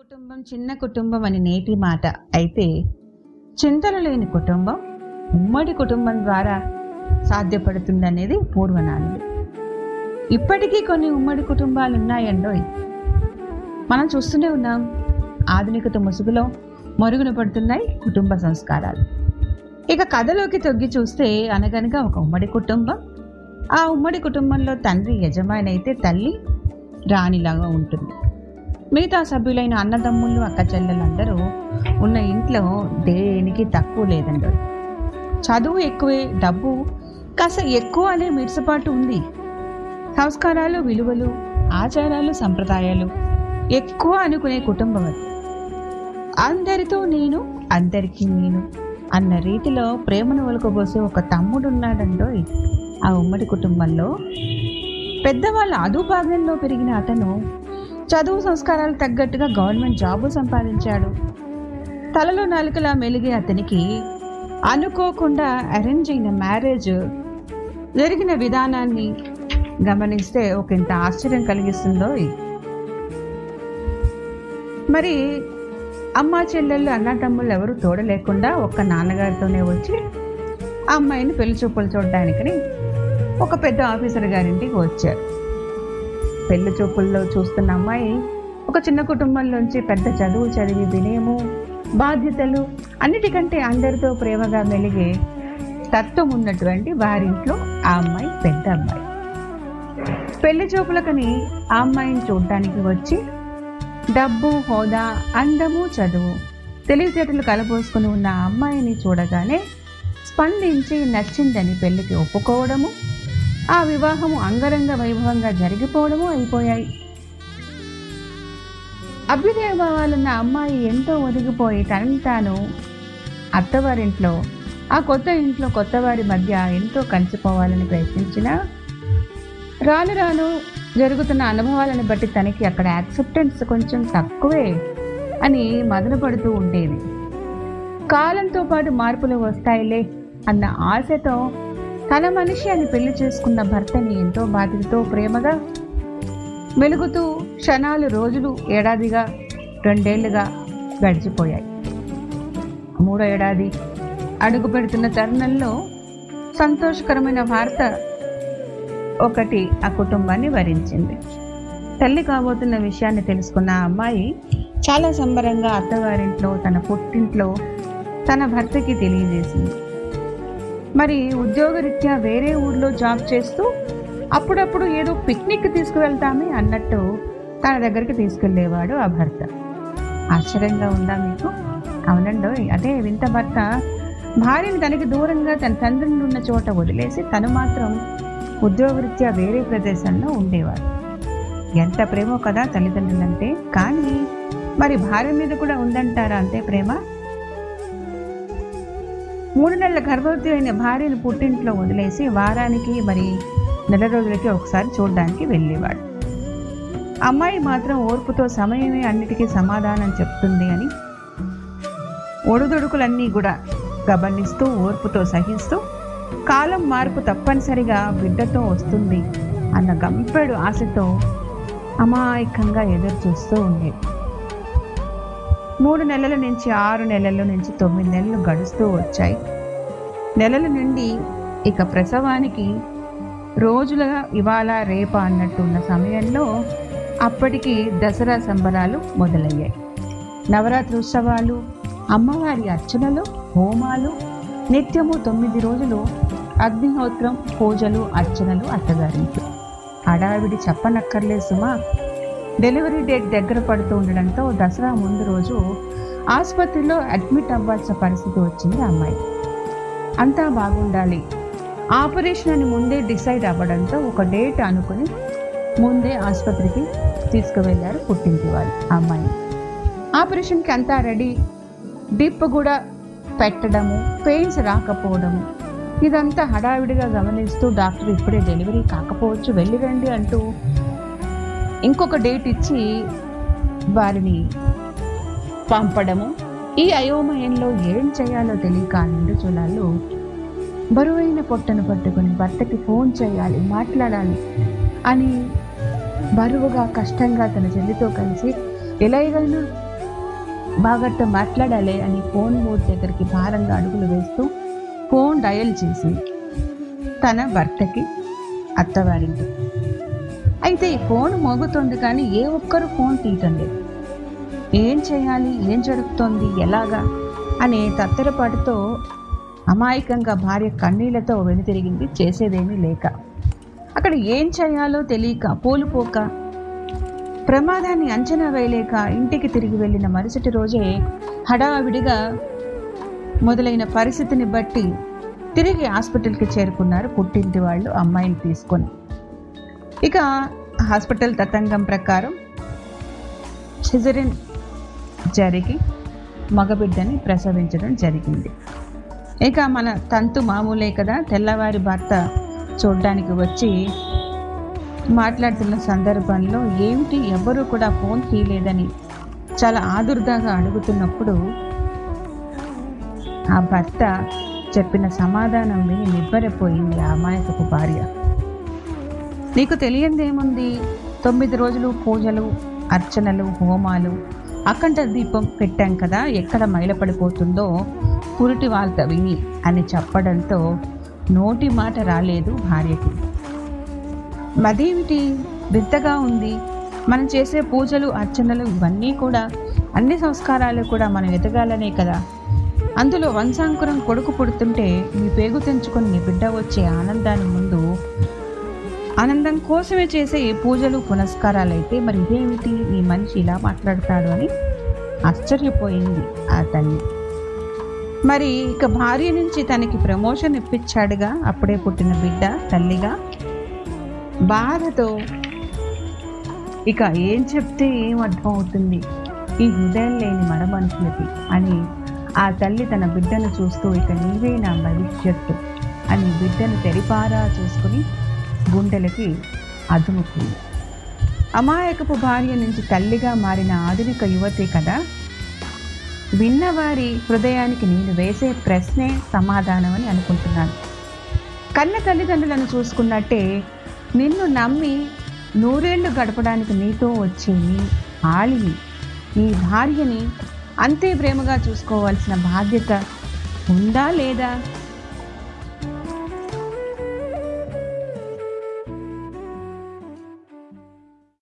కుటుంబం చిన్న కుటుంబం అని నేటి మాట అయితే, చింతలు లేని కుటుంబం ఉమ్మడి కుటుంబం ద్వారా సాధ్యపడుతుందనేది పూర్వనాడు. ఇప్పటికీ కొన్ని ఉమ్మడి కుటుంబాలు ఉన్నాయండోయ్, మనం చూస్తూనే ఉన్నాం. ఆధునికత ముసుగులో మరుగున పడుతున్నాయి కుటుంబ సంస్కారాలు. ఇక కథలోకి తొగ్గి చూస్తే అనగనగా ఒక ఉమ్మడి కుటుంబం. ఆ ఉమ్మడి కుటుంబంలో తండ్రి యజమాని అయితే తల్లి రాణిలాగా ఉంటుంది. మిగతా సభ్యులైన అన్నదమ్ముళ్ళు అక్క చెల్లెలందరూ ఉన్న ఇంట్లో దేనికి తక్కువ లేదండి. చదువు ఎక్కువే, డబ్బు కాస్త ఎక్కువ అనే మిడిసిపాటు ఉంది. సంస్కారాలు, విలువలు, ఆచారాలు, సంప్రదాయాలు ఎక్కువ అనుకునే కుటుంబం అది. అందరితో నేను, అందరికీ నేను అన్న రీతిలో ప్రేమను ఒలుకబోసే ఒక తమ్ముడు ఉన్నాడండోయ్ ఆ ఉమ్మడి కుటుంబంలో. పెద్దవాళ్ళ అదుభాగంలో పెరిగిన అతను చదువు సంస్కారాలు తగ్గట్టుగా గవర్నమెంట్ జాబు సంపాదించాడు. తలలో నాలుకలా మెలిగే అతనికి అనుకోకుండా అరేంజ్ అయిన మ్యారేజ్ జరిగిన విధానాన్ని గమనిస్తే ఒక ఇంత ఆశ్చర్యం కలిగిస్తుందోయ్. మరి అమ్మ చెల్లెళ్ళు అన్నదమ్ములు ఎవరు తోడలేకుండా ఒక్క నాన్నగారితోనే వచ్చి ఆ అమ్మాయిని పెళ్లి చూపులు చూడడానికని ఒక పెద్ద ఆఫీసర్ గారింటికి వచ్చారు. పెళ్లి చూపుల్లో చూస్తున్న అమ్మాయి ఒక చిన్న కుటుంబంలోంచి పెద్ద చదువు చదివి వినయము, బాధ్యతలు, అన్నిటికంటే అందరితో ప్రేమగా మెలిగే తత్వం ఉన్నటువంటి వారింట్లో ఆ అమ్మాయి పెద్ద అమ్మాయి. పెళ్లి చూపులకని ఆ అమ్మాయిని చూడడానికి వచ్చి డబ్బు, హోదా, అందము, చదువు, తెలివితేటలు కలబోసుకుని ఉన్న ఆ అమ్మాయిని చూడగానే స్పందించి నచ్చిందని పెళ్లికి ఒప్పుకోవడము, ఆ వివాహము అంగరంగ వైభవంగా జరిగిపోవడము అయిపోయాయి. అభ్యుదయ భావాలున్న అమ్మాయి ఎంతో ఒదిగిపోయి తనని తాను అత్తవారింట్లో, ఆ కొత్త ఇంట్లో కొత్తవారి మధ్య ఎంతో కలిసిపోవాలని ప్రయత్నించినా రాను రాను జరుగుతున్న అనుభవాలను బట్టి తనకి అక్కడ యాక్సెప్టెన్స్ కొంచెం తక్కువే అని మదన పడుతూ ఉండేది. కాలంతో పాటు మార్పులు వస్తాయిలే అన్న ఆశతో తన మనిషి అని పెళ్లి చేసుకున్న భర్తని ఎంతో బాధ్యతతో ప్రేమగా మెలుగుతూ క్షణాలు, రోజులు, ఏడాదిగా, రెండేళ్లుగా గడిచిపోయాయి. మూడో ఏడాది అడుగు పెడుతున్న తరుణంలో సంతోషకరమైన వార్త ఒకటి ఆ కుటుంబాన్ని వరించింది. తల్లి కాబోతున్న విషయాన్ని తెలుసుకున్న అమ్మాయి చాలా సంబరంగా అత్తవారింట్లో, తన పుట్టింట్లో తన భర్తకి తెలియజేసింది. మరి ఉద్యోగరీత్యా వేరే ఊర్లో జాబ్ చేస్తూ అప్పుడప్పుడు ఏదో పిక్నిక్ తీసుకువెళ్తామే అన్నట్టు తన దగ్గరికి తీసుకెళ్లేవాడు ఆ భర్త. ఆశ్చర్యంగా ఉందా మీకు? అవునండి, అదే వింత భర్త భార్యని తనకి దూరంగా తన తండ్రి ఉన్న చోట వదిలేసి తను మాత్రం ఉద్యోగరీత్యా వేరే ప్రదేశంలో ఉండేవారు. ఎంత ప్రేమో కదా తల్లిదండ్రులంటే, కానీ మరి భార్య మీద కూడా ఉందంటారా అంతే ప్రేమ? 3 నెలల గర్భవతి అయిన భార్యను పుట్టింట్లో వదిలేసి వారానికి, మరి నెల రోజులకి ఒకసారి చూడడానికి వెళ్ళేవాడు. అమ్మాయి మాత్రం ఓర్పుతో సమయమే అన్నిటికీ సమాధానం చెప్తుంది అని ఒడుదొడుకులన్నీ కూడా గమనిస్తూ ఓర్పుతో సహిస్తూ కాలం మార్పు తప్పనిసరిగా బిడ్డతో వస్తుంది అన్న గంపెడు ఆశతో అమాయకంగా ఎదురు చూస్తూ ఉండేది. 3 నెలల నుంచి 6 నెలల నుంచి 9 నెలలు గడుస్తూ వచ్చాయి. నెలల నుండి ఇక ప్రసవానికి రోజులుగా ఇవాళ రేప అన్నట్టు ఉన్న సమయంలో అప్పటికి దసరా సంబరాలు మొదలయ్యాయి. నవరాత్రి ఉత్సవాలు, అమ్మవారి అర్చనలు, హోమాలు, నిత్యము 9 రోజులు అగ్నిహోత్రం, పూజలు, అర్చనలు అత్తగారింట్లో. హడావిడి చెప్పనక్కర్లే సుమా. డెలివరీ డేట్ దగ్గర పడుతూ ఉండడంతో దసరా ముందు రోజు ఆసుపత్రిలో అడ్మిట్ అవ్వాల్సిన పరిస్థితి వచ్చింది అమ్మాయి. అంతా బాగుండాలి, ఆపరేషన్ అని ముందే డిసైడ్ అవ్వడంతో ఒక డేట్ అనుకుని ముందే ఆసుపత్రికి తీసుకువెళ్ళారు పుట్టింటి వాళ్ళు అమ్మాయిని. ఆపరేషన్కి అంతా రెడీ, డిప్ కూడా పెట్టడము, పెయిన్స్ రాకపోవడము, ఇదంతా హడావిడిగా గమనిస్తూ డాక్టర్ ఇప్పుడే డెలివరీ కాకపోవచ్చు, వెళ్ళిరండి అంటూ ఇంకొక డేట్ ఇచ్చి వారిని పంపడము. ఈ అయోమయంలో ఏం చేయాలో తెలియక 2 చులాలు బరువైన పొట్టను పట్టుకుని భర్తకి ఫోన్ చేయాలి, మాట్లాడాలి అని బరువుగా కష్టంగా తన చెల్లితో కలిసి ఎలాగైనా బాగట్టు మాట్లాడాలి అని ఫోన్ బూత్ దగ్గరికి భారంగా అడుగులు వేస్తూ ఫోన్ డయల్ చేసింది. తన భర్తకి అత్తవారింటి. అయితే ఈ ఫోన్ మోగుతోంది కానీ ఏ ఒక్కరు ఫోన్ తీయటం లేదు. ఏం చేయాలి, ఏం జరుగుతోంది, ఎలాగా అనే తత్తరపాటుతో అమాయకంగా భార్య కన్నీళ్లతో వెనుతిరిగింది. చేసేదేమీ లేక అక్కడ ఏం చేయాలో తెలియక పోలుపోక ప్రమాదాన్ని అంచనా వేయలేక ఇంటికి తిరిగి వెళ్ళిన మరుసటి రోజే హడావిడిగా మొదలైన పరిస్థితిని బట్టి తిరిగి హాస్పిటల్కి చేరుకున్నారు పుట్టింటి వాళ్ళు అమ్మాయిని తీసుకొని. ఇక హాస్పిటల్ తతంగం ప్రకారం సిజరిన్ జరిగి మగబిడ్డని ప్రసవించడం జరిగింది. ఇక మన తంతు మామూలే కదా, తెల్లవారి భర్త చూడ్డానికి వచ్చి మాట్లాడుతున్న సందర్భంలో ఏమిటి ఎవ్వరూ కూడా ఫోన్ తీయలేదని చాలా ఆదుర్దాగా అడుగుతున్నప్పుడు ఆ భర్త చెప్పిన సమాధానం విని నిబ్బరపోయింది ఆ అమాయకపు భార్య. నీకు తెలియందేముంది, 9 రోజులు పూజలు, అర్చనలు, హోమాలు, అఖండ దీపం పెట్టాం కదా, ఎక్కడ మైలపడిపోతుందో పురిటి వాల్త విని అని చెప్పడంతో నోటి మాట రాలేదు భార్యకి. మదేమిటి వింతగా ఉంది, మనం చేసే పూజలు, అర్చనలు, ఇవన్నీ కూడా అన్ని సంస్కారాలు కూడా మనం ఎదగాలనే కదా, అందులో వంశాంకురం కొడుకు పుడుతుంటే నీ పేగు తెంచుకొని నీ బిడ్డ వచ్చే ఆనందాన్ని ముందు ఆనందం కోసమే చేసే ఏ పూజలు పునస్కారాలు అయితే మరి ఇదేమిటి, ఈ మనిషి ఇలా మాట్లాడతాడు అని ఆశ్చర్యపోయింది ఆ తల్లి. మరి ఇక భార్య నుంచి తనకి ప్రమోషన్ ఇప్పించాడుగా అప్పుడే పుట్టిన బిడ్డ తల్లిగా బాధతో ఇక ఏం చెప్తే ఏం అర్థమవుతుంది ఈ హృదయం లేని మడ మనుషులకి అని ఆ తల్లి తన బిడ్డను చూస్తూ ఇక నీవే నా భవిష్యత్తు అని బిడ్డను తెరిపారా చూసుకుని గుండెలకి అదుముకుంది. అమాయకపు భార్య నుంచి తల్లిగా మారిన ఆధునిక యువతే కదా, విన్నవారి హృదయానికి నేను వేసే ప్రశ్నే సమాధానం అని అనుకుంటున్నాను. కన్న తల్లిదండ్రులను చూసుకున్నట్టే నిన్ను నమ్మి 100 ఏళ్ళు గడపడానికి నీతో వచ్చే నీ ఆలిని, నీ భార్యని అంతే ప్రేమగా చూసుకోవాల్సిన బాధ్యత ఉందా లేదా